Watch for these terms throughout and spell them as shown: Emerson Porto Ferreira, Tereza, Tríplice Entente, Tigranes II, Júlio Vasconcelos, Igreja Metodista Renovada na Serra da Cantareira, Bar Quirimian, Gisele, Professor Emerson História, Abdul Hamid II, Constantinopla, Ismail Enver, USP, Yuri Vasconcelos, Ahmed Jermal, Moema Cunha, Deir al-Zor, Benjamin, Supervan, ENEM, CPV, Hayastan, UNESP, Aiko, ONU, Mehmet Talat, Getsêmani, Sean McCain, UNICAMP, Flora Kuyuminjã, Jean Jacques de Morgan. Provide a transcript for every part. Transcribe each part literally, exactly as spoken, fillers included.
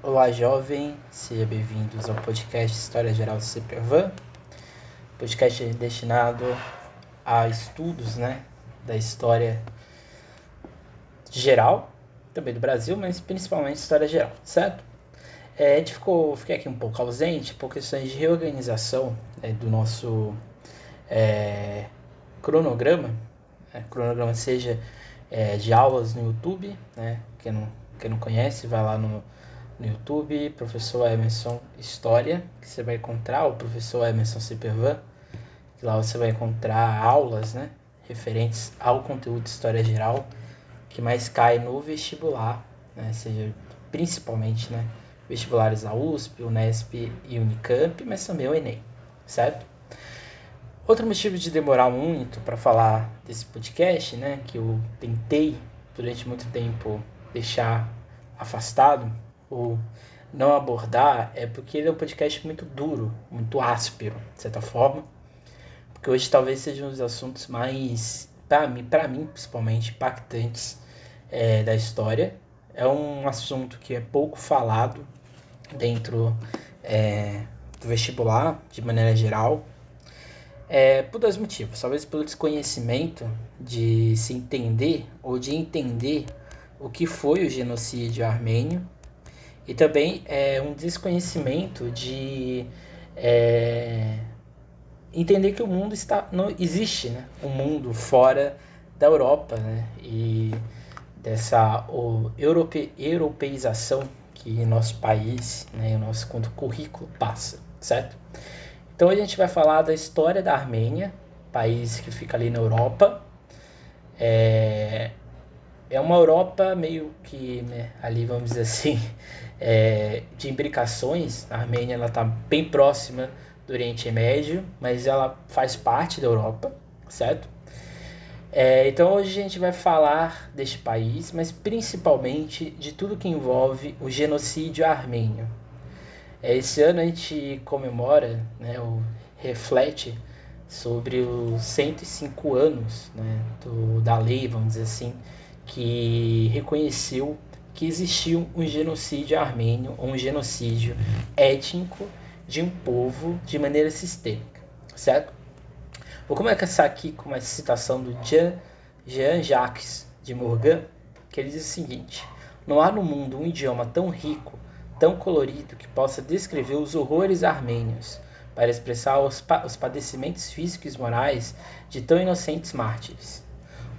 Olá, jovem, sejam bem-vindos ao podcast História Geral do Supervan, podcast destinado a estudos, né, da história geral, também do Brasil, mas principalmente história geral, certo? É, a gente ficou, fiquei aqui um pouco ausente por questões de reorganização, né, do nosso é, cronograma, né, cronograma seja é, de aulas no YouTube, né, quem não, quem não conhece, vai lá no no YouTube, Professor Emerson História, que você vai encontrar, o Professor Emerson C P V, que lá você vai encontrar aulas, né, referentes ao conteúdo de História Geral, que mais cai no vestibular, né, seja principalmente, né, vestibulares da U S P, UNESP e UNICAMP, mas também o ENEM, certo? Outro motivo de demorar muito para falar desse podcast, né, que eu tentei durante muito tempo deixar afastado, ou não abordar, é porque ele é um podcast muito duro, muito áspero, de certa forma, porque hoje talvez seja um dos assuntos mais, para mim, para mim principalmente, impactantes é, da história. É um assunto que é pouco falado dentro é, do vestibular, de maneira geral, é, por dois motivos, talvez pelo desconhecimento de se entender ou de entender o que foi o genocídio armênio, e também é um desconhecimento de é, entender que o mundo está, não existe, né? Um mundo fora da Europa, né? E dessa o, europe, europeização que nosso país, né, o nosso currículo passa, certo? Então a gente vai falar da história da Armênia, país que fica ali na Europa. É, é uma Europa meio que, né, ali, vamos dizer assim, É, de imbricações. A Armênia está bem próxima do Oriente Médio, mas ela faz parte da Europa, certo? É, então hoje a gente vai falar deste país, mas principalmente de tudo que envolve o genocídio armênio. É, esse ano a gente comemora, né, ou reflete sobre os cento e cinco anos, né, do, da lei, vamos dizer assim, que reconheceu que existiu um genocídio armênio, ou um genocídio étnico de um povo de maneira sistêmica, certo? Vou começar aqui com uma citação do Jean, Jean Jacques de Morgan, que ele diz o seguinte: não há no mundo um idioma tão rico, tão colorido, que possa descrever os horrores armênios, para expressar os, pa- os padecimentos físicos e morais de tão inocentes mártires.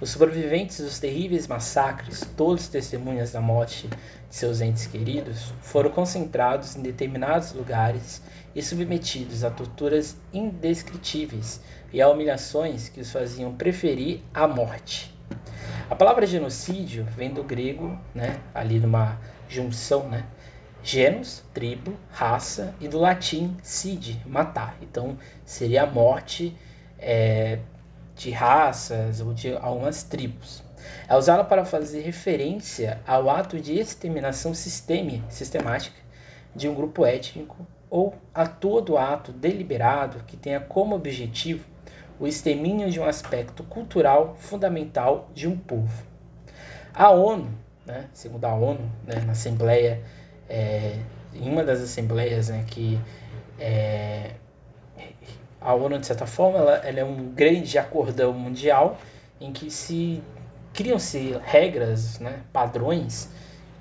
Os sobreviventes dos terríveis massacres, todos testemunhas da morte de seus entes queridos, foram concentrados em determinados lugares e submetidos a torturas indescritíveis e a humilhações que os faziam preferir a morte. A palavra genocídio vem do grego, né, ali numa junção, né, genus, tribo, raça, e do latim cide, matar. Então seria a morte é, de raças ou de algumas tribos. É usada para fazer referência ao ato de exterminação sistemática de um grupo étnico ou a todo ato deliberado que tenha como objetivo o extermínio de um aspecto cultural fundamental de um povo. A ONU, né, segundo a ONU, né, na Assembleia, é, em uma das assembleias, né, que é, a ONU, de certa forma, ela, ela é um grande acordão mundial em que se criam-se regras, né, padrões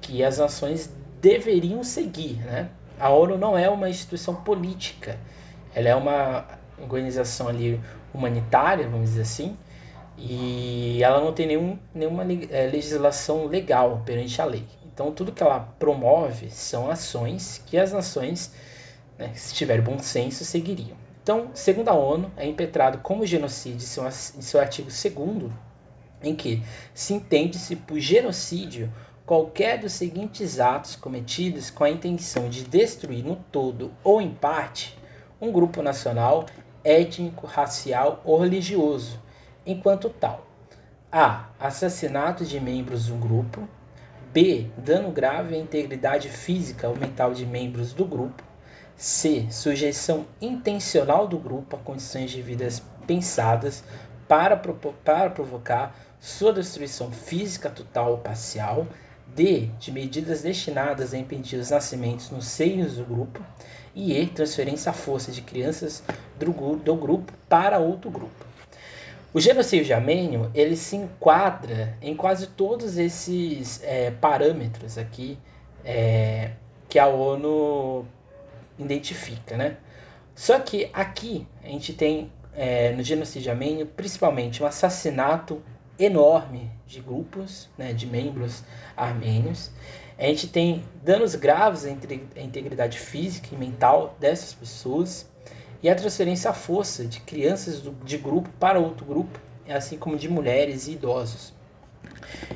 que as nações deveriam seguir, né? A ONU não é uma instituição política, ela é uma organização ali humanitária, vamos dizer assim, e ela não tem nenhum, nenhuma legislação legal perante a lei. Então, tudo que ela promove são ações que as nações, né, se tiver bom senso, seguiriam. Então, segundo a ONU, é impetrado como genocídio em seu artigo segundo, em que se entende-se por genocídio qualquer dos seguintes atos cometidos com a intenção de destruir no todo ou em parte um grupo nacional, étnico, racial ou religioso, enquanto tal: A. Assassinato de membros do grupo. B. Dano grave à integridade física ou mental de membros do grupo. C. Sujeição intencional do grupo a condições de vida pensadas para, provo- para provocar sua destruição física total ou parcial. D. De medidas destinadas a impedir os nascimentos nos seios do grupo. E E. Transferência à força de crianças do, do grupo para outro grupo. O genocídio de Armênio, ele se enquadra em quase todos esses é, parâmetros aqui é, que a ONU identifica, né? Só que aqui a gente tem é, no genocídio de Armênio principalmente um assassinato enorme de grupos, né, de membros armênios. A gente tem danos graves à integridade física e mental dessas pessoas e a transferência à força de crianças de grupo para outro grupo, assim como de mulheres e idosos.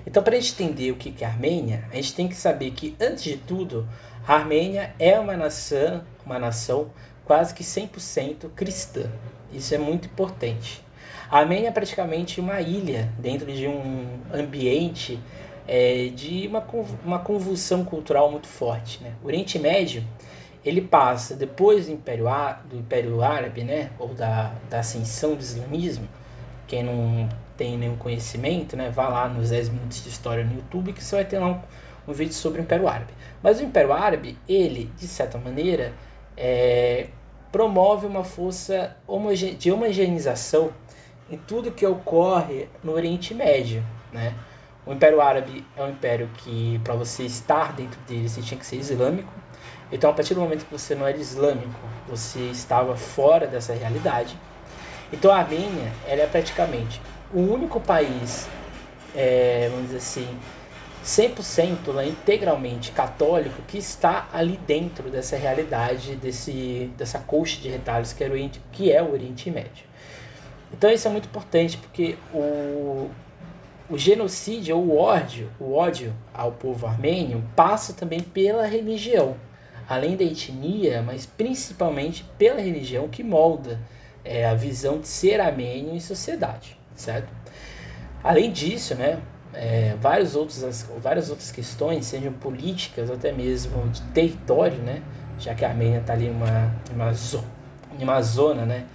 Então, para a gente entender o que é a Armênia, a gente tem que saber que, antes de tudo, a Armênia é uma nação, uma nação quase que cem por cento cristã. Isso é muito importante. A Armênia é praticamente uma ilha dentro de um ambiente é, de uma, uma convulsão cultural muito forte, né? O Oriente Médio, ele passa, depois do Império, do Império Árabe, né, ou da, da ascensão do islamismo. Quem não tem nenhum conhecimento, né, vá lá nos dez minutos de história no YouTube, que você vai ter lá um, um vídeo sobre o Império Árabe. Mas o Império Árabe, ele, de certa maneira, é, promove uma força homogen- de homogeneização em tudo que ocorre no Oriente Médio, né? O Império Árabe é um império que, para você estar dentro dele, você tinha que ser islâmico. Então, a partir do momento que você não era islâmico, você estava fora dessa realidade. Então, a Armênia, ela é praticamente o único país, é, vamos dizer assim, cem por cento, né, integralmente católico, que está ali dentro dessa realidade, desse, dessa colcha de retalhos que, era o Oriente, que é o Oriente Médio. Então, isso é muito importante, porque o... O genocídio, ou o ódio, o ódio ao povo armênio passa também pela religião, além da etnia, mas principalmente pela religião que molda é, a visão de ser armênio em sociedade, certo? Além disso, né, é, vários outros, as, várias outras questões, sejam políticas ou até mesmo de território, né, já que a Armênia está ali em uma, uma, zo- uma zona, né,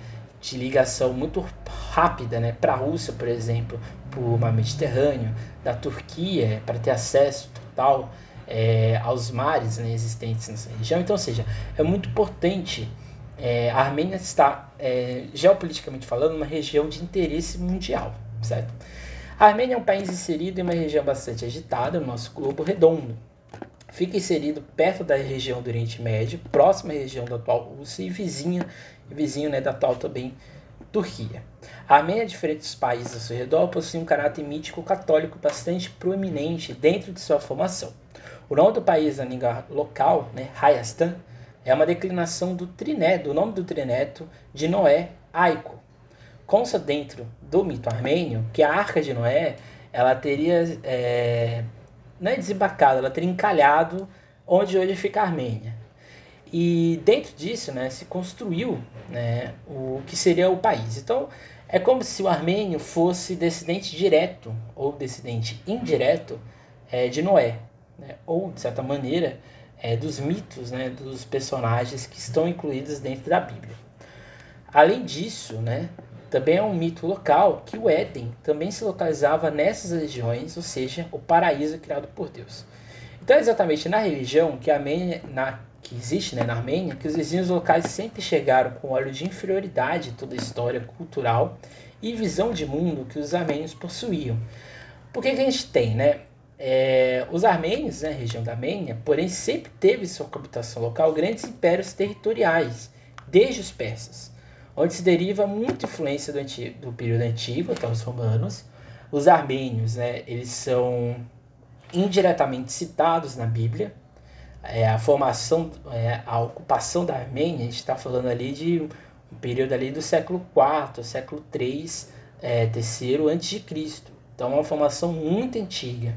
de ligação muito rápida, né, para a Rússia, por exemplo, por mar Mediterrâneo, da Turquia, para ter acesso total é, aos mares, né, existentes nessa região. Então, ou seja, é muito importante, é, a Armênia está, é, geopoliticamente falando, uma região de interesse mundial, certo? A Armênia é um país inserido em uma região bastante agitada, no nosso globo redondo. Fica inserido perto da região do Oriente Médio, próxima à região da atual Rússia e vizinha, vizinho, né, da atual também Turquia. A Armênia, diferente dos países ao seu redor, possui um caráter mítico católico bastante proeminente dentro de sua formação. O nome do país na língua local, né, Hayastan, é uma declinação do, trineto, do nome do trineto de Noé, Aiko. Consta dentro do mito armênio que a Arca de Noé, ela teria, é, não é desembacado, ela teria encalhado onde hoje fica a Armênia. E dentro disso, né, se construiu, né, o que seria o país. Então, é como se o armênio fosse descendente direto ou descendente indireto é, de Noé, né, ou, de certa maneira, é, dos mitos, né, dos personagens que estão incluídos dentro da Bíblia. Além disso, né, também é um mito local que o Éden também se localizava nessas regiões, ou seja, o paraíso criado por Deus. Então, é exatamente na religião que a Armênia... Na que existe, né, na Armênia, que os vizinhos locais sempre chegaram com olhos de inferioridade toda a história cultural e visão de mundo que os armênios possuíam. Por que que a gente tem, né? É, os armênios, né, região da Armênia, porém sempre teve sua coabitação local grandes impérios territoriais, desde os persas, onde se deriva muita influência do, antigo, do período antigo até os romanos. Os armênios, né, eles são indiretamente citados na Bíblia. É, a formação, é, a ocupação da Armênia, a gente está falando ali de um período ali do século quatro, século três, é, terceiro antes de Cristo. Então, é uma formação muito antiga.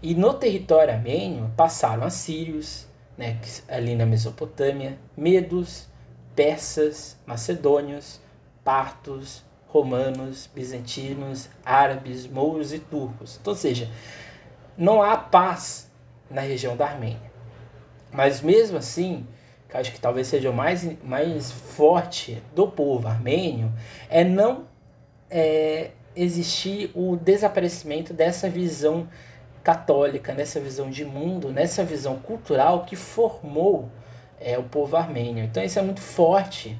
E no território armênio passaram assírios, né, ali na Mesopotâmia, medos, persas, macedônios, partos, romanos, bizantinos, árabes, mouros e turcos. Então, ou seja, não há paz na região da Armênia. Mas mesmo assim, que acho que talvez seja o mais, mais forte do povo armênio, é não é, existir o desaparecimento dessa visão católica, nessa visão de mundo, nessa visão cultural que formou é, o povo armênio. Então isso é muito forte.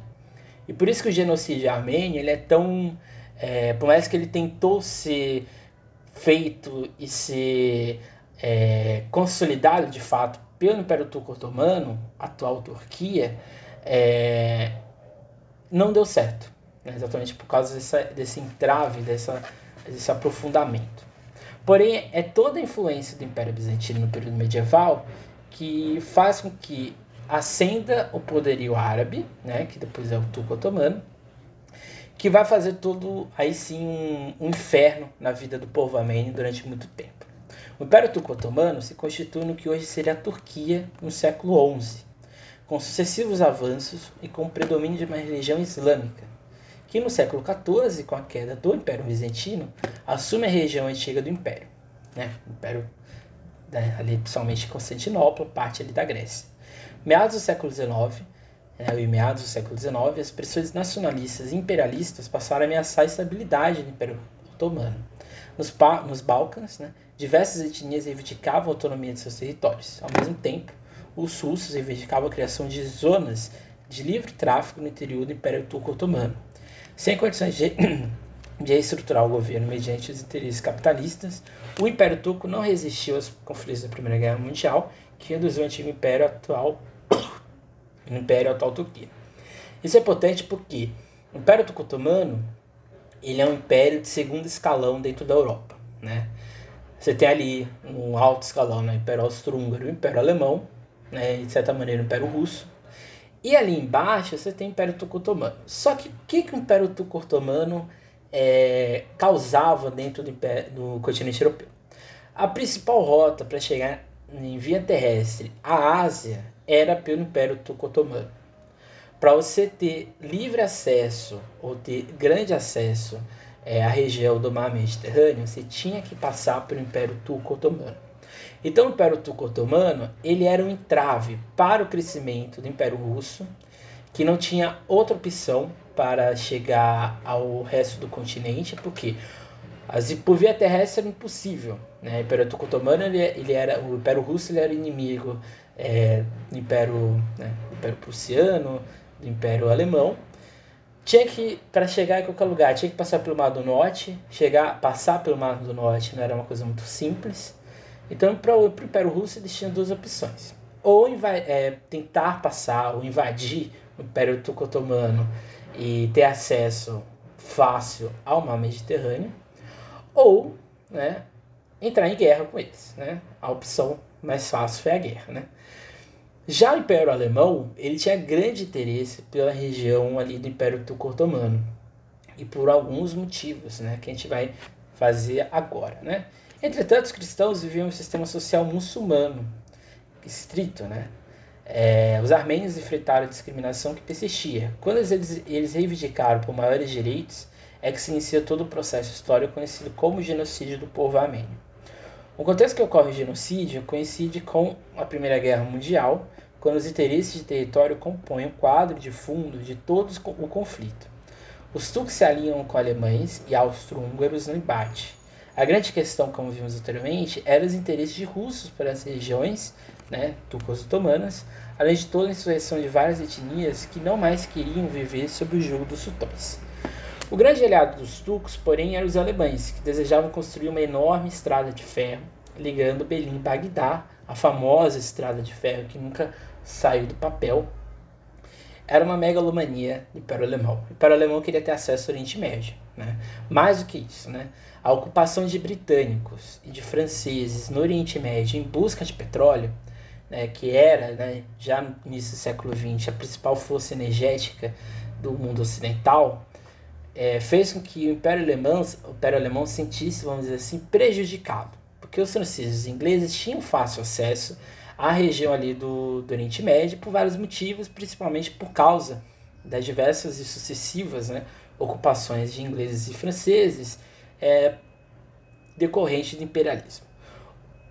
E por isso que o genocídio armênio ele é tão... É, por mais que ele tentou ser feito e ser é, consolidado de fato pelo Império Turco Otomano, atual Turquia, é, não deu certo. Né? Exatamente por causa dessa, desse entrave, dessa, desse aprofundamento. Porém, é toda a influência do Império Bizantino no período medieval que faz com que ascenda o poderio árabe, né, que depois é o turco otomano, que vai fazer todo, aí sim, um, um inferno na vida do povo armênio durante muito tempo. O Império Turco Otomano se constitui no que hoje seria a Turquia no século onze, com sucessivos avanços e com o predomínio de uma religião islâmica, que no século quatorze, com a queda do Império Bizantino, assume a região antiga do Império, né? O Império, ali, principalmente Constantinopla, parte ali da Grécia. Meados do século dezenove, em meados do século dezenove, as pressões nacionalistas e imperialistas passaram a ameaçar a estabilidade do Império Otomano. Nos, pa- nos Balcãs, né, diversas etnias reivindicavam a autonomia de seus territórios. Ao mesmo tempo, os russos reivindicavam a criação de zonas de livre tráfico no interior do Império Turco-Otomano, sem condições de, de reestruturar o governo mediante os interesses capitalistas. O Império Turco não resistiu aos conflitos da Primeira Guerra Mundial, que reduziu o antigo Império atual no Império atual Turquia. Isso é potente porque o Império Turco-Otomano ele é um império de segundo escalão dentro da Europa, né? Você tem ali um alto escalão, né? O Império Austro-Húngaro, o Império Alemão, né? E de certa maneira o Império Russo. E ali embaixo você tem o Império Turco-Otomano. Só que o que, que o Império Turco-Otomano é, causava dentro do, império, do continente europeu? A principal rota para chegar em via terrestre à Ásia era pelo Império Turco-Otomano. Para você ter livre acesso ou ter grande acesso é, à região do mar Mediterrâneo, você tinha que passar pelo Império Turco-Otomano. Então, o Império Turco-Otomano ele era um entrave para o crescimento do Império Russo, que não tinha outra opção para chegar ao resto do continente, porque as, por via terrestre era impossível. Né? O Império Turco-Otomano, ele, ele era, o Império Russo ele era inimigo É, do Império, né, do Império Prussiano, do Império Alemão. Tinha que, para chegar em qualquer lugar, tinha que passar pelo Mar do Norte. Chegar, passar pelo Mar do Norte não era uma coisa muito simples. Então, para o Império Russo, eles tinham duas opções. Ou inva- é, tentar passar, ou invadir o Império Turco-Otomano e ter acesso fácil ao Mar Mediterrâneo, ou, né, entrar em guerra com eles, né? A opção mais fácil foi a guerra, né? Já o Império Alemão, ele tinha grande interesse pela região ali do Império Turco-Otomano, e por alguns motivos, né, que a gente vai fazer agora, né? Entretanto, os cristãos viviam um sistema social muçulmano estrito, né? É, os armênios enfrentaram a discriminação que persistia. Quando eles, eles reivindicaram por maiores direitos, é que se inicia todo o processo histórico conhecido como o genocídio do povo armênio. O contexto que ocorre o genocídio coincide com a Primeira Guerra Mundial, quando os interesses de território compõem o quadro de fundo de todo o conflito. Os turcos se aliam com alemães e austro-húngaros no embate. A grande questão, como vimos anteriormente, era os interesses de russos para as regiões, né, turcos-otomanas, além de toda a insurreição de várias etnias que não mais queriam viver sob o jugo dos sultões. O grande aliado dos turcos, porém, eram os alemães, que desejavam construir uma enorme estrada de ferro, ligando Berlim e Bagdá, a famosa estrada de ferro que nunca saiu do papel. Era uma megalomania do Império Alemão. O Império Alemão queria ter acesso ao Oriente Médio, né? Mais do que isso, né? A ocupação de britânicos e de franceses no Oriente Médio em busca de petróleo, né, que era, né, já no início do século vinte, a principal força energética do mundo ocidental, É, fez com que o Império Alemão, o Império Alemão sentisse, vamos dizer assim, prejudicado, porque os franceses e ingleses tinham fácil acesso à região ali do, do Oriente Médio por vários motivos, principalmente por causa das diversas e sucessivas, né, ocupações de ingleses e franceses é, decorrente do imperialismo.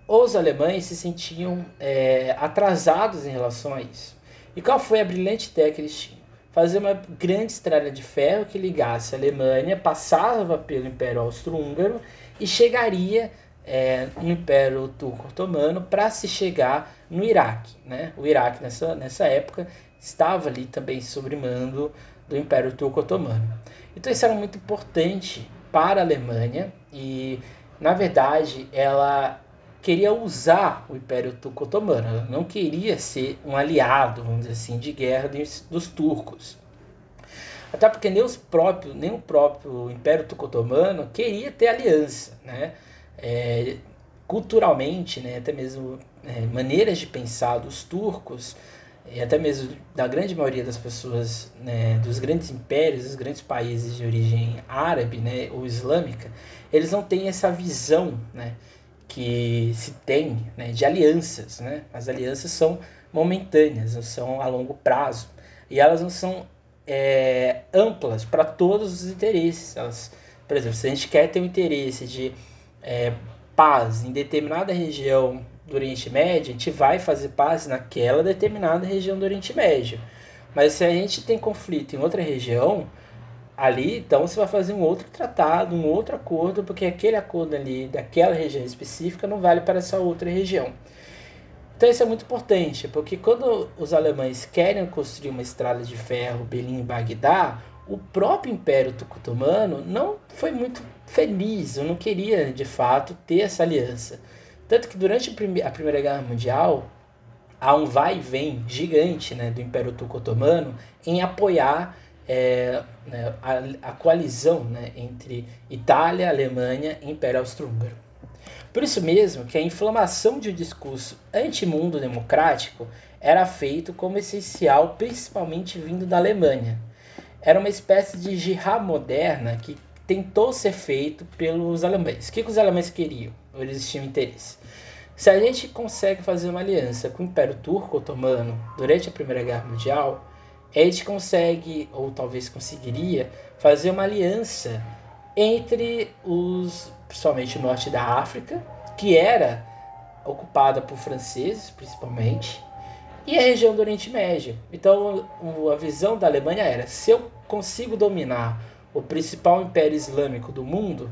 Os alemães se sentiam é, atrasados em relação a isso. E qual foi a brilhante ideia que eles tinham? Fazer uma grande estrada de ferro que ligasse a Alemanha, passava pelo Império Austro-Húngaro e chegaria é, Império Turco-Otomano para se chegar no Iraque, né? O Iraque nessa, nessa época estava ali também sob mando do Império Turco-Otomano. Então isso era muito importante para a Alemanha e, na verdade, ela queria usar o Império Turco-Otomano, ela não queria ser um aliado, vamos dizer assim, de guerra dos, dos turcos. Até porque nem, os próprios, nem o próprio Império Turco-Otomano queria ter aliança, né? É, culturalmente, né, até mesmo é, maneiras de pensar dos turcos, e até mesmo da grande maioria das pessoas, né, dos grandes impérios, dos grandes países de origem árabe, né, ou islâmica, eles não têm essa visão, né, que se tem, né, de alianças, né? As alianças são momentâneas, não são a longo prazo, e elas não são é, amplas para todos os interesses. Elas, por exemplo, se a gente quer ter o interesse de é, paz em determinada região do Oriente Médio, a gente vai fazer paz naquela determinada região do Oriente Médio. Mas se a gente tem conflito em outra região, ali então você vai fazer um outro tratado, um outro acordo, porque aquele acordo ali daquela região específica não vale para essa outra região. Então isso é muito importante, porque quando os alemães querem construir uma estrada de ferro Berlim e Bagdá, o próprio Império Turco-Otomano não foi muito feliz, ou não queria de fato ter essa aliança. Tanto que durante a Primeira Guerra Mundial, há um vai e vem gigante, né, do Império Turco-Otomano em apoiar é, né, a, a coalizão, né, entre Itália, Alemanha e Império Austro-Húngaro. Por isso mesmo que a inflamação de um discurso anti-mundo democrático era feito como essencial, principalmente vindo da Alemanha. Era uma espécie de jihad moderna que tentou ser feito pelos alemães. O que, que os alemães queriam? Eles tinham interesse. Se a gente consegue fazer uma aliança com o Império Turco-Otomano durante a Primeira Guerra Mundial, a gente consegue, ou talvez conseguiria, fazer uma aliança entre os, principalmente o norte da África, que era ocupada por franceses, principalmente, e a região do Oriente Médio. Então a visão da Alemanha era, se eu consigo dominar o principal império islâmico do mundo,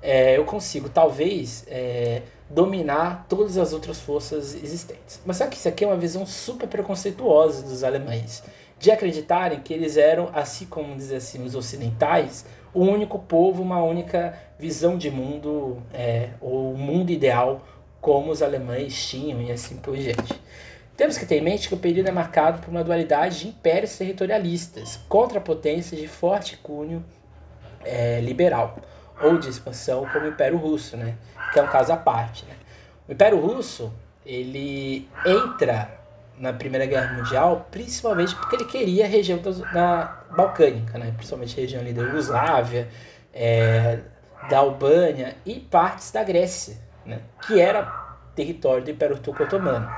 É, eu consigo, talvez, é, dominar todas as outras forças existentes. Mas só que isso aqui é uma visão super preconceituosa dos alemães, de acreditarem que eles eram, assim como dizem assim, os ocidentais, o único povo, uma única visão de mundo, é, ou mundo ideal, como os alemães tinham e assim por diante. Temos que ter em mente que o período é marcado por uma dualidade de impérios territorialistas, contra potências de forte cunho é, liberal, ou de expansão, como o Império Russo, né? Que é um caso à parte, né? O Império Russo, ele entra na Primeira Guerra Mundial principalmente porque ele queria a região da, da balcânica, né? Principalmente a região ali da Iugoslávia, é, da Albânia e partes da Grécia, né? Que era território do Império Turco-Otomano.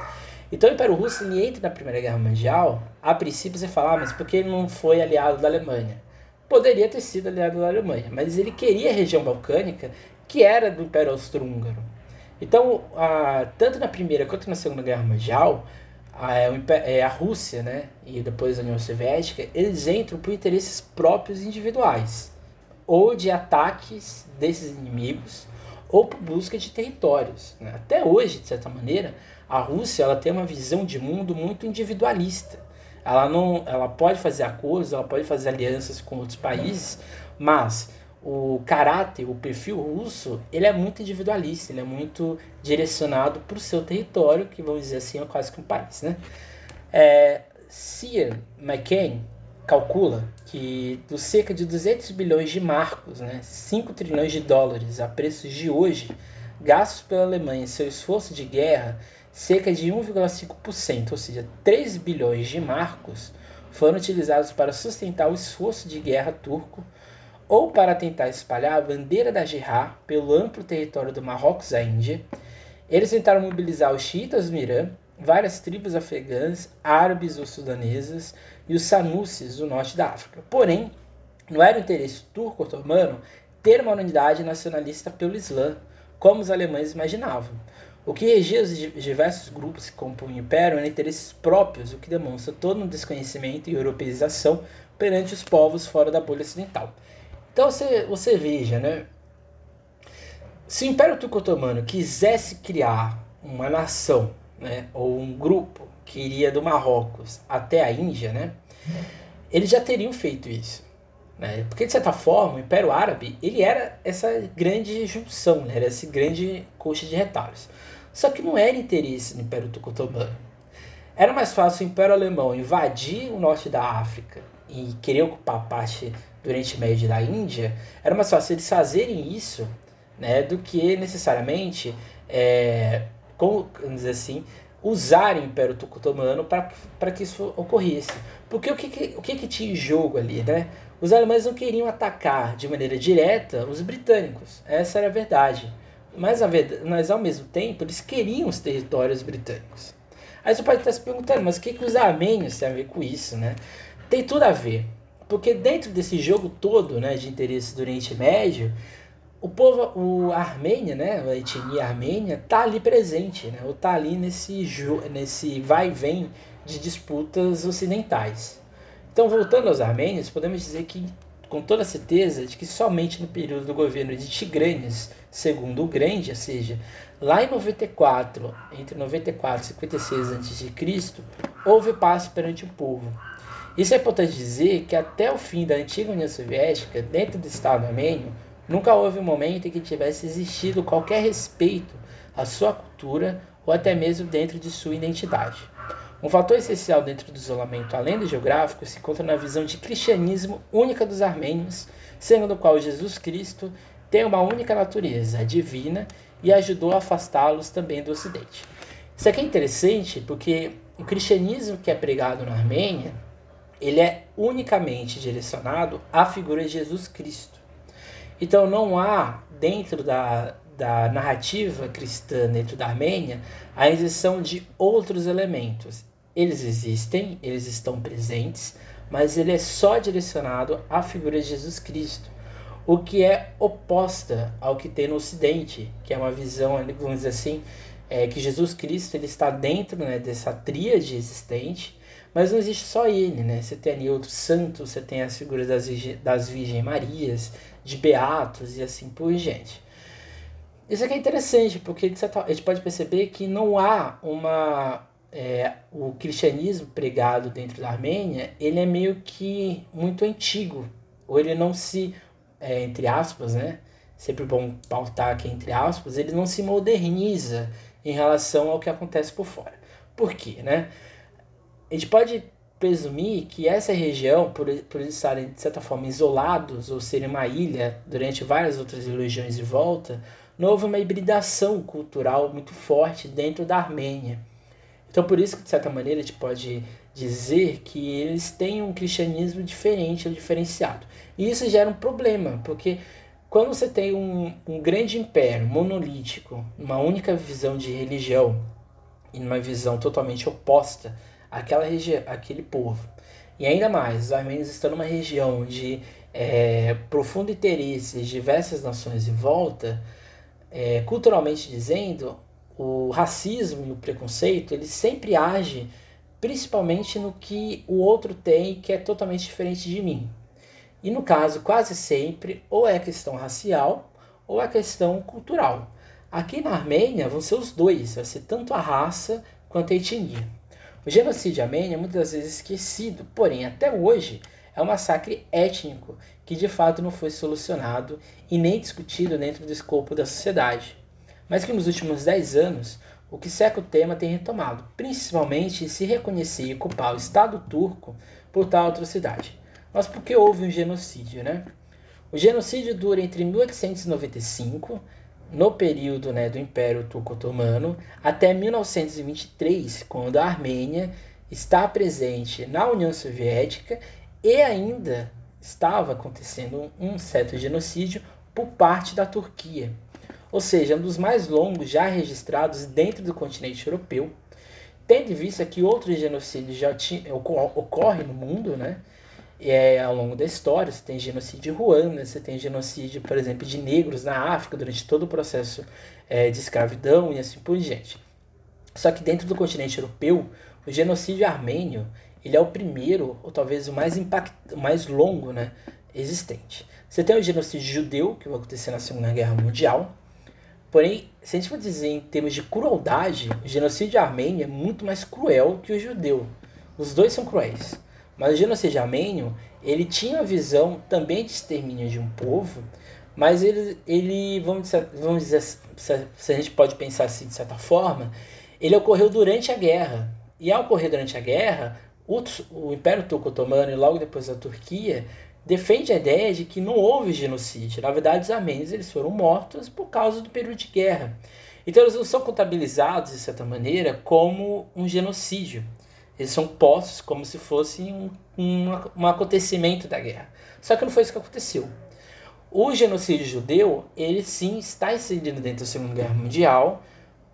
Então o Império Russo ele entra na Primeira Guerra Mundial, a princípio você fala, ah, mas por que ele não foi aliado da Alemanha? Poderia ter sido aliado da Alemanha, mas ele queria a região balcânica, que era do Império Austro-Húngaro. Então, a, tanto na Primeira quanto na Segunda Guerra Mundial, a, a Rússia, né, e depois a União Soviética, eles entram por interesses próprios individuais, ou de ataques desses inimigos, ou por busca de territórios, né? Até hoje, de certa maneira, a Rússia ela tem uma visão de mundo muito individualista. Ela, não, ela pode fazer acordos, ela pode fazer alianças com outros países, mas o caráter, o perfil russo, ele é muito individualista, ele é muito direcionado para o seu território, que vamos dizer assim, é quase que um país, né? É, Sean McCain calcula que dos cerca de duzentos bilhões de marcos, né, cinco trilhões de dólares a preços de hoje, gastos pela Alemanha em seu esforço de guerra, cerca de um vírgula cinco por cento, ou seja, três bilhões de marcos, foram utilizados para sustentar o esforço de guerra turco ou para tentar espalhar a bandeira da jihad pelo amplo território do Marrocos à Índia. Eles tentaram mobilizar os xiitas no Irã, várias tribos afegãs, árabes ou sudanesas e os sanúsis do norte da África. Porém, não era o interesse turco-otomano ter uma unidade nacionalista pelo Islã, como os alemães imaginavam. O que regia os diversos grupos que compõem o Império eram interesses próprios, o que demonstra todo um desconhecimento e europeização perante os povos fora da bolha ocidental. Então você, você veja, né? Se o Império Turco-Otomano quisesse criar uma nação, né, ou um grupo que iria do Marrocos até a Índia, né, eles já teriam feito isso. Né? Porque, de certa forma, o Império Árabe ele era essa grande junção, né? Era essa grande coxa de retalhos. Só que não era interesse do Império Turco-Otomano. Era mais fácil o Império Alemão invadir o norte da África e querer ocupar parte do Oriente Médio da Índia, era mais fácil eles fazerem isso, né, do que necessariamente, é, como, vamos dizer assim, usar o Império Turco-Otomano para que isso ocorresse. Porque o que, que, o que, que tinha em jogo ali? Né? Os alemães não queriam atacar de maneira direta os britânicos, essa era a verdade. Mas, a verdade, mas ao mesmo tempo eles queriam os territórios britânicos. Aí você pode estar se perguntando, mas o que, que os armênios têm a ver com isso? Né? Tem tudo a ver, porque dentro desse jogo todo, né, de interesse do Oriente Médio, O povo, o Armênia, né, a etnia armênia, está ali presente, né, ou está ali nesse, nesse vai e vem de disputas ocidentais. Então, voltando aos armênios, podemos dizer que, com toda certeza, de que somente no período do governo de Tigranes segundo o Grande, ou seja, lá em noventa e quatro, entre noventa e quatro e cinquenta e seis antes de Cristo, houve paz perante o povo. Isso é importante dizer que até o fim da antiga União Soviética, dentro do Estado armênio, nunca houve um momento em que tivesse existido qualquer respeito à sua cultura ou até mesmo dentro de sua identidade. Um fator essencial dentro do isolamento, além do geográfico, se encontra na visão de cristianismo única dos armênios, segundo o qual Jesus Cristo tem uma única natureza, divina, e ajudou a afastá-los também do Ocidente. Isso aqui é interessante porque o cristianismo que é pregado na Armênia, ele é unicamente direcionado à figura de Jesus Cristo. Então não há, dentro da, da narrativa cristã, dentro da Armênia, a inserção de outros elementos. Eles existem, eles estão presentes, mas ele é só direcionado à figura de Jesus Cristo, o que é oposta ao que tem no Ocidente, que é uma visão, vamos dizer assim, é, que Jesus Cristo ele está dentro, né, dessa tríade existente, mas não existe só ele, né? Você tem ali outros santos, você tem as figuras das, das Virgem Marias, de beatos e assim por diante. Isso aqui é interessante, porque a gente pode perceber que não há uma... É, o cristianismo pregado dentro da Armênia, ele é meio que muito antigo, ou ele não se, é, entre aspas, né? Sempre bom pautar aqui entre aspas, ele não se moderniza em relação ao que acontece por fora. Por quê, né? A gente pode presumir que essa região, por, por eles estarem de certa forma isolados ou serem uma ilha durante várias outras religiões de volta, não houve uma hibridação cultural muito forte dentro da Armênia. Então por isso que de certa maneira a gente pode dizer que eles têm um cristianismo diferente ou diferenciado. E isso gera um problema, porque quando você tem um, um grande império monolítico, uma única visão de religião e uma visão totalmente oposta Aquela região, aquele povo. E ainda mais, os armênios estão numa região de é, profundo interesse de diversas nações em volta, é, culturalmente dizendo, o racismo e o preconceito, ele sempre age principalmente no que o outro tem que é totalmente diferente de mim. E no caso, quase sempre, ou é questão racial ou é questão cultural. Aqui na Armênia vão ser os dois, vai ser tanto a raça quanto a etnia. O genocídio armênio é muitas vezes esquecido, porém até hoje é um massacre étnico que de fato não foi solucionado e nem discutido dentro do escopo da sociedade, mas que nos últimos dez anos o que seca o tema tem retomado, principalmente se reconhecer e culpar o Estado turco por tal atrocidade. Mas por que houve um genocídio, né? O genocídio dura entre mil oitocentos e noventa e cinco, no período, né, do Império Turco-Otomano, até mil novecentos e vinte e três, quando a Armênia está presente na União Soviética e ainda estava acontecendo um certo genocídio por parte da Turquia. Ou seja, um dos mais longos já registrados dentro do continente europeu, tendo em vista que outros genocídios já ocorrem no mundo, né? É, ao longo da história, você tem genocídio em Ruanda, você tem genocídio, por exemplo, de negros na África durante todo o processo é, de escravidão e assim por diante. Só que dentro do continente europeu, o genocídio armênio ele é o primeiro, ou talvez o mais, impact... mais longo, né, existente. Você tem o genocídio judeu, que vai acontecer na Segunda Guerra Mundial, Porém, se a gente for dizer em termos de crueldade, o genocídio armênio é muito mais cruel que o judeu. Os dois são cruéis. Mas o genocídio armênio, ele tinha uma visão também de extermínio de um povo, mas ele, ele vamos dizer, vamos dizer se a gente pode pensar assim de certa forma, ele ocorreu durante a guerra. E ao ocorrer durante a guerra, o, o Império Turco-Otomano e logo depois a Turquia defende a ideia de que não houve genocídio. Na verdade, os armênios eles foram mortos por causa do período de guerra. Então, eles não são contabilizados, de certa maneira, como um genocídio. Eles são postos como se fosse um, um, um acontecimento da guerra. Só que não foi isso que aconteceu. O genocídio judeu, ele sim está inserido dentro da Segunda Guerra Mundial,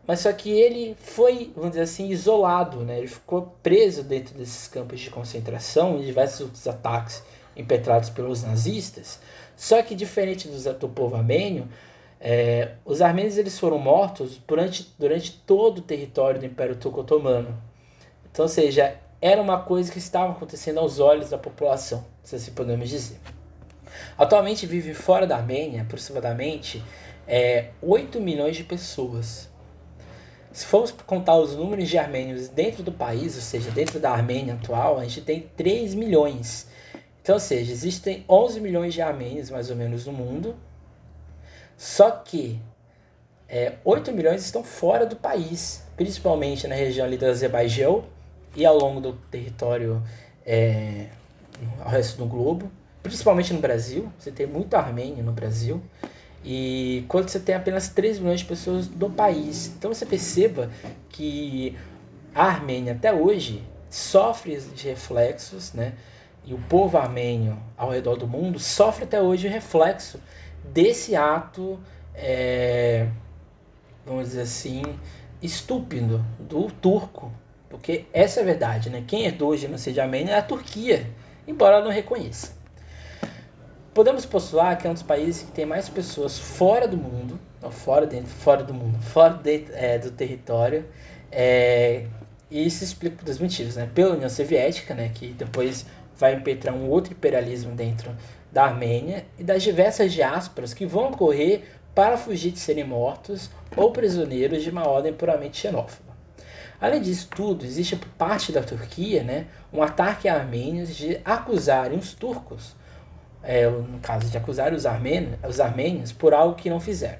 mas só que ele foi, vamos dizer assim, isolado, né? Ele ficou preso dentro desses campos de concentração e diversos outros ataques impetrados pelos nazistas. Só que, diferente dos, do povo armênio, é, os armênios eles foram mortos durante, durante todo o território do Império Turco-Otomano. Então, ou seja, era uma coisa que estava acontecendo aos olhos da população, se assim podemos dizer. Atualmente vivem fora da Armênia aproximadamente é, oito milhões de pessoas. Se formos contar os números de armênios dentro do país, ou seja, dentro da Armênia atual, a gente tem três milhões. Então, ou seja, existem onze milhões de armênios, mais ou menos, no mundo, só que é, oito milhões estão fora do país, principalmente na região ali do Azerbaijão e ao longo do território é, ao resto do globo, principalmente no Brasil. Você tem muito armênio no Brasil, e quando você tem apenas três milhões de pessoas do país. Então você perceba que a Armênia até hoje sofre de reflexos, né? E o povo armênio ao redor do mundo sofre até hoje o reflexo desse ato, é, vamos dizer assim, estúpido do turco. Porque essa é a verdade, né? Quem herdou o genocídio armênio é a Turquia, embora ela não reconheça. Podemos postular que é um dos países que tem mais pessoas fora do mundo, não, fora, dentro, fora do mundo, fora de, é, do território, é, e isso explica por dois motivos, né? Pela União Soviética, né? Que depois vai impetrar um outro imperialismo dentro da Armênia e das diversas diásporas que vão ocorrer para fugir de serem mortos ou prisioneiros de uma ordem puramente xenófoba. Além disso tudo, existe por parte da Turquia, né, um ataque a armênios de acusarem os turcos, é, no caso de acusar os armênios, os armênios por algo que não fizeram.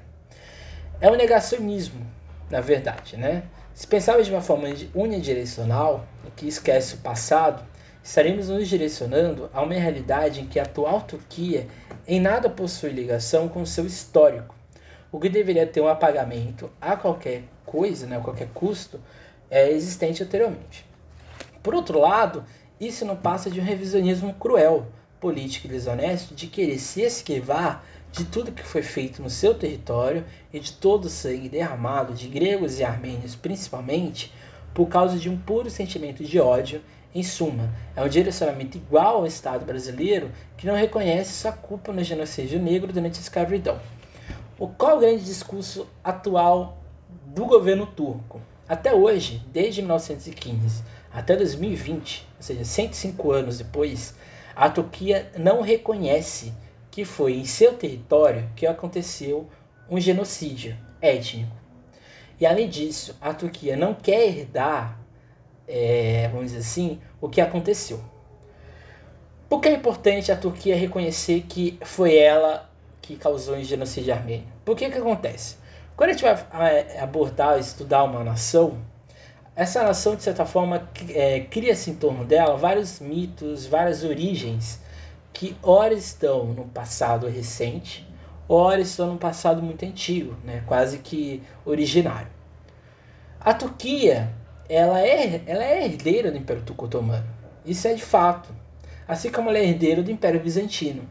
É um negacionismo, na verdade, né? Se pensarmos de uma forma unidirecional, que esquece o passado, estaremos nos direcionando a uma realidade em que a atual Turquia em nada possui ligação com o seu histórico, o que deveria ter um apagamento a qualquer coisa, né, a qualquer custo, é, existente anteriormente. Por outro lado, isso não passa de um revisionismo cruel, político e desonesto, de querer se esquivar de tudo que foi feito no seu território e de todo o sangue derramado de gregos e armênios, principalmente, por causa de um puro sentimento de ódio. Em suma, é um direcionamento igual ao Estado brasileiro que não reconhece sua culpa no genocídio negro durante a escravidão. O qual é o grande discurso atual do governo turco? Até hoje, desde mil novecentos e quinze até dois mil e vinte, ou seja, cento e cinco anos depois, a Turquia não reconhece que foi em seu território que aconteceu um genocídio étnico. E além disso, a Turquia não quer herdar, É, vamos dizer assim, o que aconteceu. Por que é importante a Turquia reconhecer que foi ela que causou o genocídio armênio? Por que que acontece? Quando a gente vai abordar, estudar uma nação, essa nação, de certa forma, é, cria-se em torno dela vários mitos, várias origens, que ora estão no passado recente, ora estão no passado muito antigo, né? Quase que originário. A Turquia, Ela é, ela é herdeira do Império Turco-Otomano. Isso é de fato. Assim como ela é herdeira do Império Bizantino.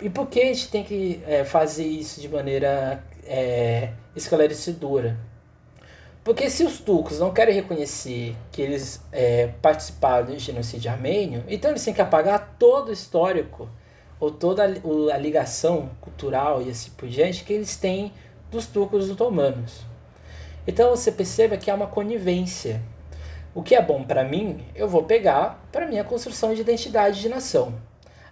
E por que a gente tem que é, fazer isso de maneira é, esclarecedora? Porque se os turcos não querem reconhecer que eles é, participaram do genocídio armênio, então eles têm que apagar todo o histórico, ou toda a, a ligação cultural e assim por diante, que eles têm dos turcos otomanos. Então você perceba que há uma conivência. O que é bom para mim, eu vou pegar para minha construção de identidade de nação.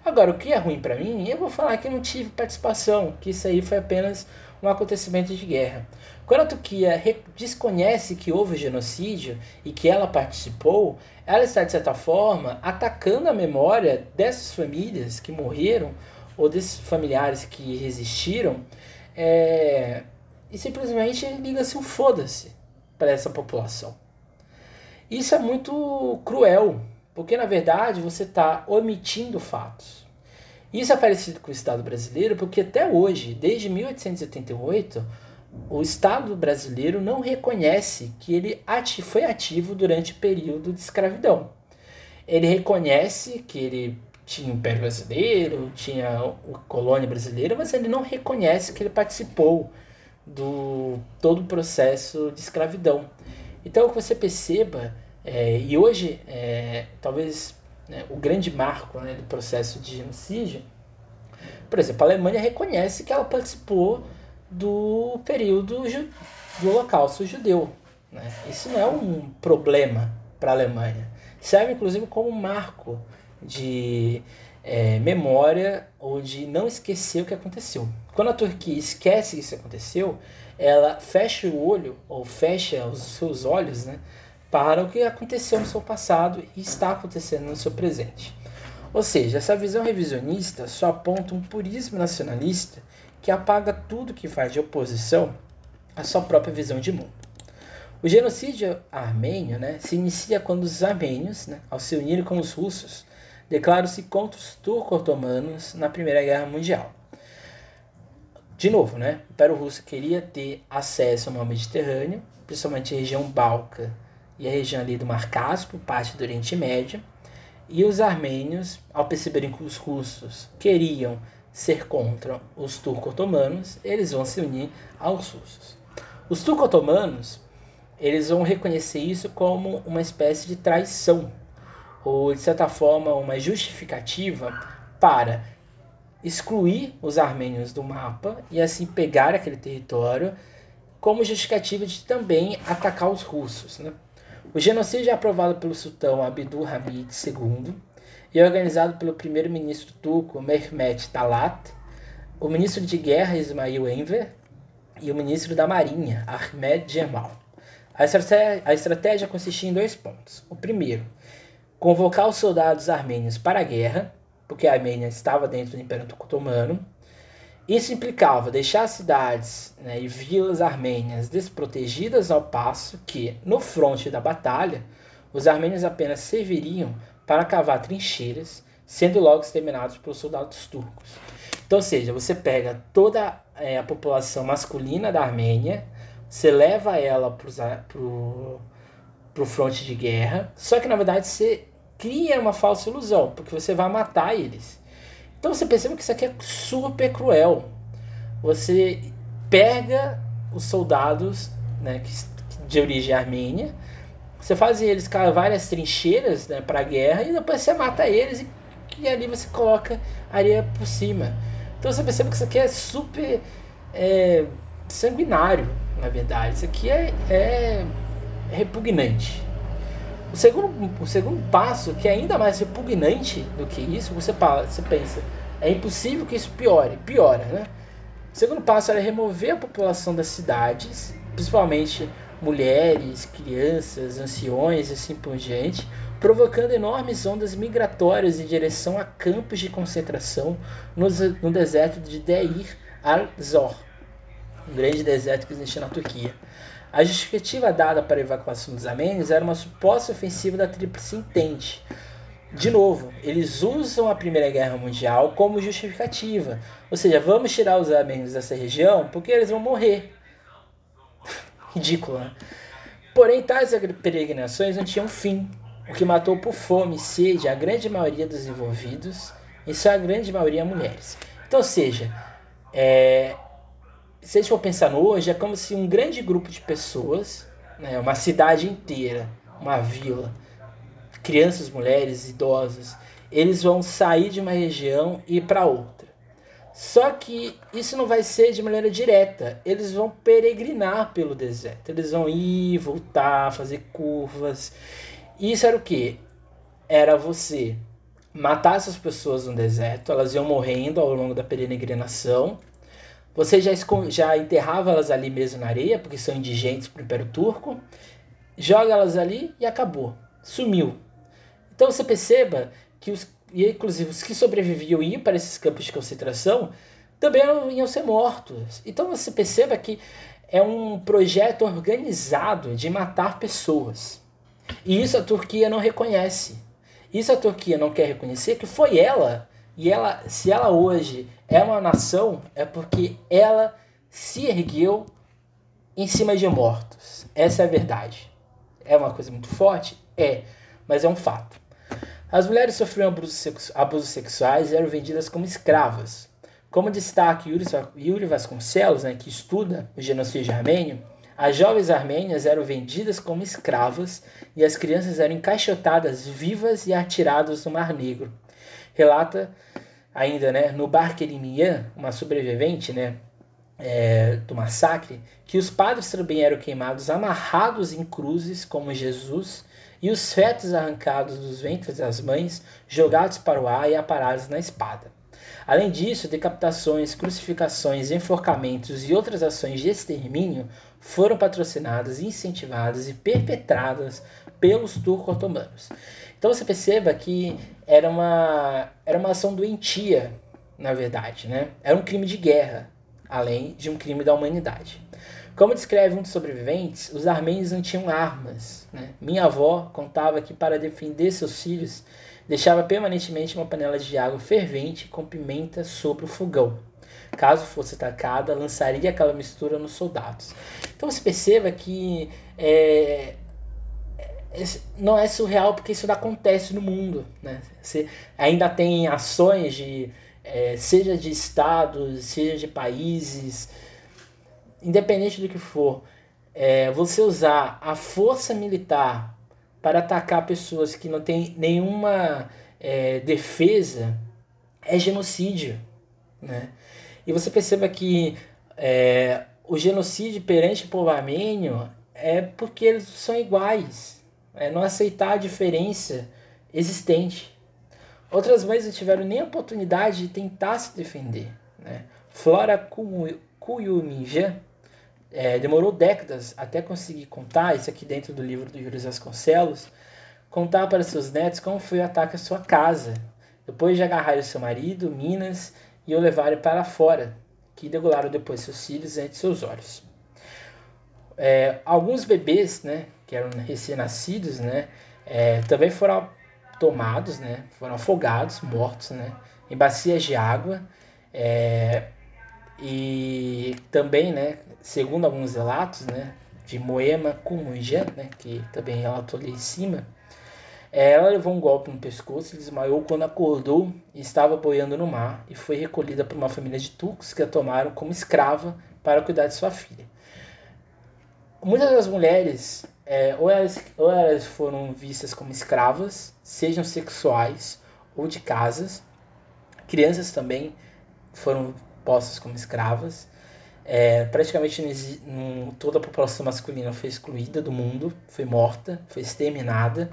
Agora, o que é ruim para mim, eu vou falar que não tive participação, que isso aí foi apenas um acontecimento de guerra. Quando a Turquia desconhece que houve genocídio e que ela participou, ela está, de certa forma, atacando a memória dessas famílias que morreram ou desses familiares que resistiram, é, e simplesmente liga-se um foda-se para essa população. Isso é muito cruel, porque, na verdade, você está omitindo fatos. Isso é parecido com o Estado brasileiro, porque até hoje, desde mil oitocentos e oitenta e oito, o Estado brasileiro não reconhece que ele ati- foi ativo durante o período de escravidão. Ele reconhece que ele tinha o Império Brasileiro, tinha a colônia brasileira, mas ele não reconhece que ele participou do todo o processo de escravidão. Então, que você perceba, é, e hoje, é, talvez... o grande marco, né, do processo de genocídio, por exemplo, a Alemanha reconhece que ela participou do período ju- do Holocausto judeu. Né? Isso não é um problema para a Alemanha. Serve, inclusive, como marco de é, memória ou de não esquecer o que aconteceu. Quando a Turquia esquece que isso aconteceu, ela fecha o olho, ou fecha os seus olhos, né, para o que aconteceu no seu passado e está acontecendo no seu presente. Ou seja, essa visão revisionista só aponta um purismo nacionalista que apaga tudo que faz de oposição à sua própria visão de mundo. O genocídio armênio, né, se inicia quando os armênios, né, ao se unirem com os russos, declaram-se contra os turco-otomanos na Primeira Guerra Mundial. De novo, né, o Império Russo queria ter acesso ao mar Mediterrâneo, principalmente a região Báltica, e a região ali do Mar Cáspio, parte do Oriente Médio, e os armênios, ao perceberem que os russos queriam ser contra os turco-otomanos, eles vão se unir aos russos. Os turco-otomanos, eles vão reconhecer isso como uma espécie de traição, ou, de certa forma, uma justificativa para excluir os armênios do mapa e, assim, pegar aquele território como justificativa de também atacar os russos, né? O genocídio é aprovado pelo sultão Abdul Hamid segundo e organizado pelo primeiro-ministro turco Mehmet Talat, o ministro de guerra Ismail Enver e o ministro da marinha Ahmed Jermal. A estratégia, a estratégia consistia em dois pontos. O primeiro, convocar os soldados armênios para a guerra, porque a Armênia estava dentro do Império Turco-Otomano. Isso implicava deixar as cidades, né, e vilas armênias desprotegidas, ao passo que, no fronte da batalha, os armênios apenas serviriam para cavar trincheiras, sendo logo exterminados pelos soldados turcos. Então, ou seja, você pega toda é, a população masculina da Armênia, você leva ela para o fronte de guerra, só que, na verdade, você cria uma falsa ilusão, porque você vai matar eles. Então você percebe que isso aqui é super cruel. Você pega os soldados, né, de origem armênia, você faz eles cavarem as trincheiras, né, para a guerra, e depois você mata eles e, e ali você coloca areia por cima. Então você percebe que isso aqui é super é, sanguinário, na verdade. Isso aqui é, é repugnante. O segundo, o segundo passo, que é ainda mais repugnante do que isso, você, você pensa, é impossível que isso piore, piora, né? O segundo passo era remover a população das cidades, principalmente mulheres, crianças, anciões e assim por diante, provocando enormes ondas migratórias em direção a campos de concentração no, no deserto de Deir al-Zor, um grande deserto que existe na Turquia. A justificativa dada para a evacuação dos armênios era uma suposta ofensiva da Tríplice Entente. De novo, eles usam a Primeira Guerra Mundial como justificativa. Ou seja, vamos tirar os armênios dessa região porque eles vão morrer. Ridículo, né? Porém, tais peregrinações não tinham fim, o que matou por fome e sede a grande maioria dos envolvidos, e só a grande maioria mulheres. Então, ou seja, é... se a gente for pensar hoje, é como se um grande grupo de pessoas, né, uma cidade inteira, uma vila, crianças, mulheres, idosos, eles vão sair de uma região e ir para outra. Só que isso não vai ser de maneira direta, eles vão peregrinar pelo deserto, eles vão ir, voltar, fazer curvas. E isso era o quê? Era você matar essas pessoas no deserto, elas iam morrendo ao longo da peregrinação, Você já, já enterrava elas ali mesmo na areia, porque são indigentes para o Império Turco, joga elas ali e acabou, sumiu. Então você perceba que, os, e inclusive, os que sobreviviam e iam para esses campos de concentração também iam ser mortos. Então você perceba que é um projeto organizado de matar pessoas. E isso a Turquia não reconhece. Isso a Turquia não quer reconhecer que foi ela. E ela, se ela hoje é uma nação, é porque ela se ergueu em cima de mortos. Essa é a verdade. É uma coisa muito forte? É, mas é um fato. As mulheres sofriam abusos, sexu- abusos sexuais e eram vendidas como escravas. Como destaca Yuri, Yuri Vasconcelos, né, que estuda o genocídio armênio, as jovens armênias eram vendidas como escravas e as crianças eram encaixotadas vivas e atiradas no Mar Negro. Relata ainda, né, no Bar Quirimian, uma sobrevivente, né, é, do massacre, que os padres também eram queimados, amarrados em cruzes, como Jesus, e os fetos arrancados dos ventres das mães, jogados para o ar e aparados na espada. Além disso, decapitações, crucificações, enforcamentos e outras ações de extermínio foram patrocinadas, incentivadas e perpetradas pelos turco-otomanos. Então você perceba que era uma, era uma ação doentia, na verdade, né? Era um crime de guerra, além de um crime da humanidade. Como descreve um dos sobreviventes, os armênios não tinham armas, né? Minha avó contava que para defender seus filhos, deixava permanentemente uma panela de água fervente com pimenta sobre o fogão. Caso fosse atacada, lançaria aquela mistura nos soldados. Então você perceba que é, não é surreal, porque isso acontece no mundo, né? Você ainda tem ações, de, é, seja de estados, seja de países, independente do que for, é, você usar a força militar para atacar pessoas que não têm nenhuma é, defesa, é genocídio, né? E você perceba que é, o genocídio perante o povo armênio é porque eles são iguais, é não aceitar a diferença existente. Outras mães não tiveram nem a oportunidade de tentar se defender, né? Flora Kuyuminjã É, demorou décadas até conseguir contar, isso aqui dentro do livro do Júlio Vasconcelos, contar para seus netos como foi o ataque à sua casa, depois de agarrarem seu marido, minas, e o levarem para fora, que degolaram depois seus filhos ante seus olhos. É, alguns bebês, né, que eram recém-nascidos, né, é, também foram tomados, né, foram afogados, mortos, né, em bacias de água, é, e também, né, segundo alguns relatos, né, de Moema Cunha, né, que também relatou ali em cima, ela levou um golpe no pescoço e desmaiou quando acordou e estava boiando no mar, e foi recolhida por uma família de turcos que a tomaram como escrava para cuidar de sua filha. Muitas das mulheres, é, ou, elas, ou elas foram vistas como escravas, sejam sexuais ou de casas. Crianças também foram postas como escravas. É, praticamente não, toda a população masculina foi excluída do mundo, foi morta, foi exterminada.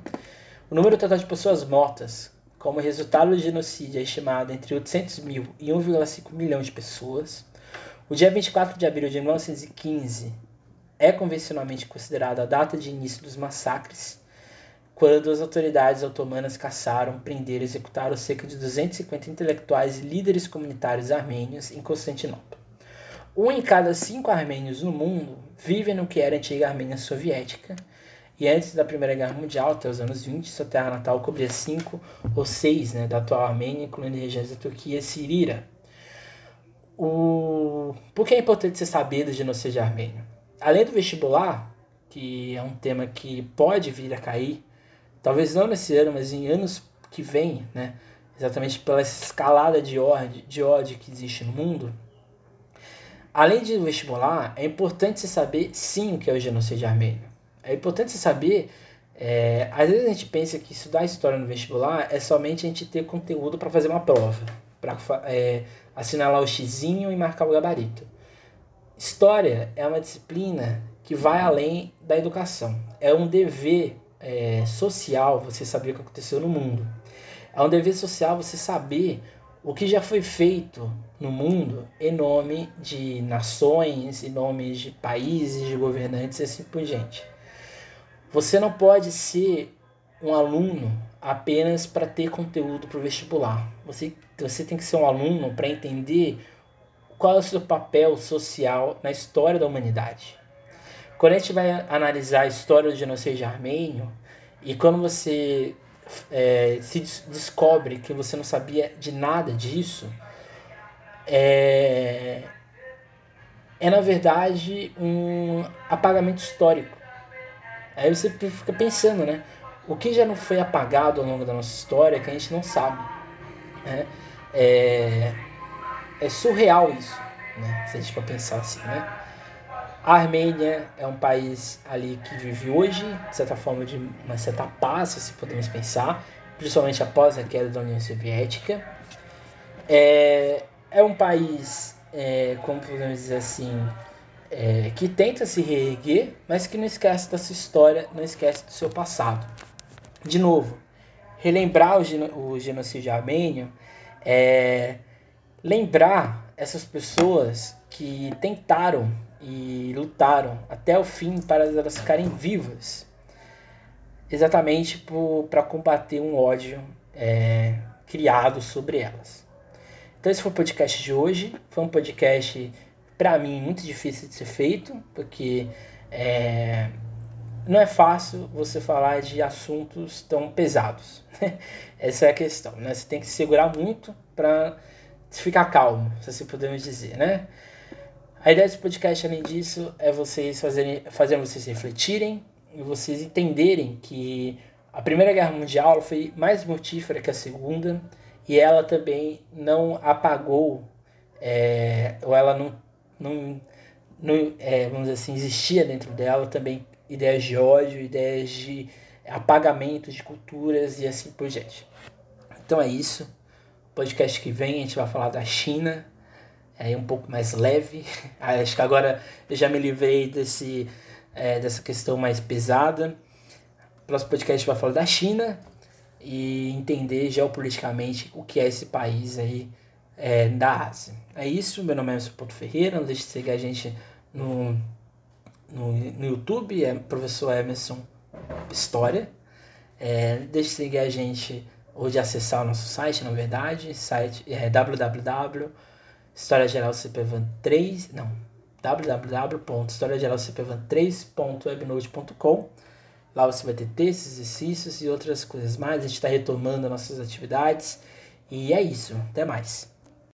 O número total de pessoas mortas como resultado do genocídio é estimado entre oitocentos mil e um vírgula cinco milhão de pessoas. O dia vinte e quatro de abril de mil novecentos e quinze é convencionalmente considerado a data de início dos massacres, quando as autoridades otomanas caçaram, prenderam e executaram cerca de duzentos e cinquenta intelectuais e líderes comunitários armênios em Constantinopla. Um em cada cinco armênios no mundo vive no que era a antiga Armênia Soviética, e antes da Primeira Guerra Mundial, até os anos vinte, sua terra natal cobria cinco ou seis, né, da atual Armênia, incluindo regiões da Turquia e Síria. O... Por que é importante você saber do genocídio armênio? Além do vestibular, que é um tema que pode vir a cair, talvez não nesse ano, mas em anos que vêm, né, exatamente pela escalada de ódio, de ódio que existe no mundo. Além de vestibular, é importante se saber, sim, o que é o genocídio armênio. É importante se saber, é, às vezes a gente pensa que estudar história no vestibular é somente a gente ter conteúdo para fazer uma prova, para é, assinalar o xizinho e marcar o gabarito. História é uma disciplina que vai além da educação. É um dever é, social você saber o que aconteceu no mundo. É um dever social você saber o que já foi feito no mundo em nome de nações, em nome de países, de governantes e assim por diante. Você não pode ser um aluno apenas para ter conteúdo para o vestibular. Você, você tem que ser um aluno para entender qual é o seu papel social na história da humanidade. Quando a gente vai analisar a história do genocídio armênio, e quando você é, se descobre que você não sabia de nada disso, é, é na verdade um apagamento histórico. Aí você fica pensando, né? O que já não foi apagado ao longo da nossa história que a gente não sabe, né? É, é surreal isso, né? Se a gente for pensar assim, né? A Armênia é um país ali que vive hoje, de certa forma, de uma certa paz, se podemos pensar, principalmente após a queda da União Soviética. É, é um país, é, como podemos dizer assim, é, que tenta se reerguer, mas que não esquece da sua história, não esquece do seu passado. De novo, relembrar o, geno- o genocídio armênio é lembrar essas pessoas que tentaram e lutaram até o fim para elas ficarem vivas, exatamente para combater um ódio é, criado sobre elas. Então esse foi o podcast de hoje, foi um podcast para mim muito difícil de ser feito, porque é, não é fácil você falar de assuntos tão pesados, essa é a questão, né? Você tem que se segurar muito para ficar calmo, se assim podemos dizer, né? A ideia desse podcast, além disso, é vocês fazerem, fazerem vocês refletirem e vocês entenderem que a Primeira Guerra Mundial foi mais mortífera que a Segunda e ela também não apagou, é, ou ela não, não, não é, vamos dizer assim, existia dentro dela também ideias de ódio, ideias de apagamento de culturas e assim por diante. Então é isso. No podcast que vem a gente vai falar da China, é um pouco mais leve. Acho que agora eu já me livrei desse, é, dessa questão mais pesada. O próximo podcast vai falar da China e entender geopoliticamente o que é esse país aí é, da Ásia. É isso, meu nome é Emerson Porto Ferreira, não deixe de seguir a gente no, no, no YouTube, é Professor Emerson História. É, não deixe de seguir a gente ou de acessar o nosso site, na verdade, site é www. História Geral C P V A N três, não, w w w ponto história geral c p v a n três ponto webnode ponto com. Lá você vai ter textos, exercícios e outras coisas mais. A gente está retomando nossas atividades e é isso, até mais.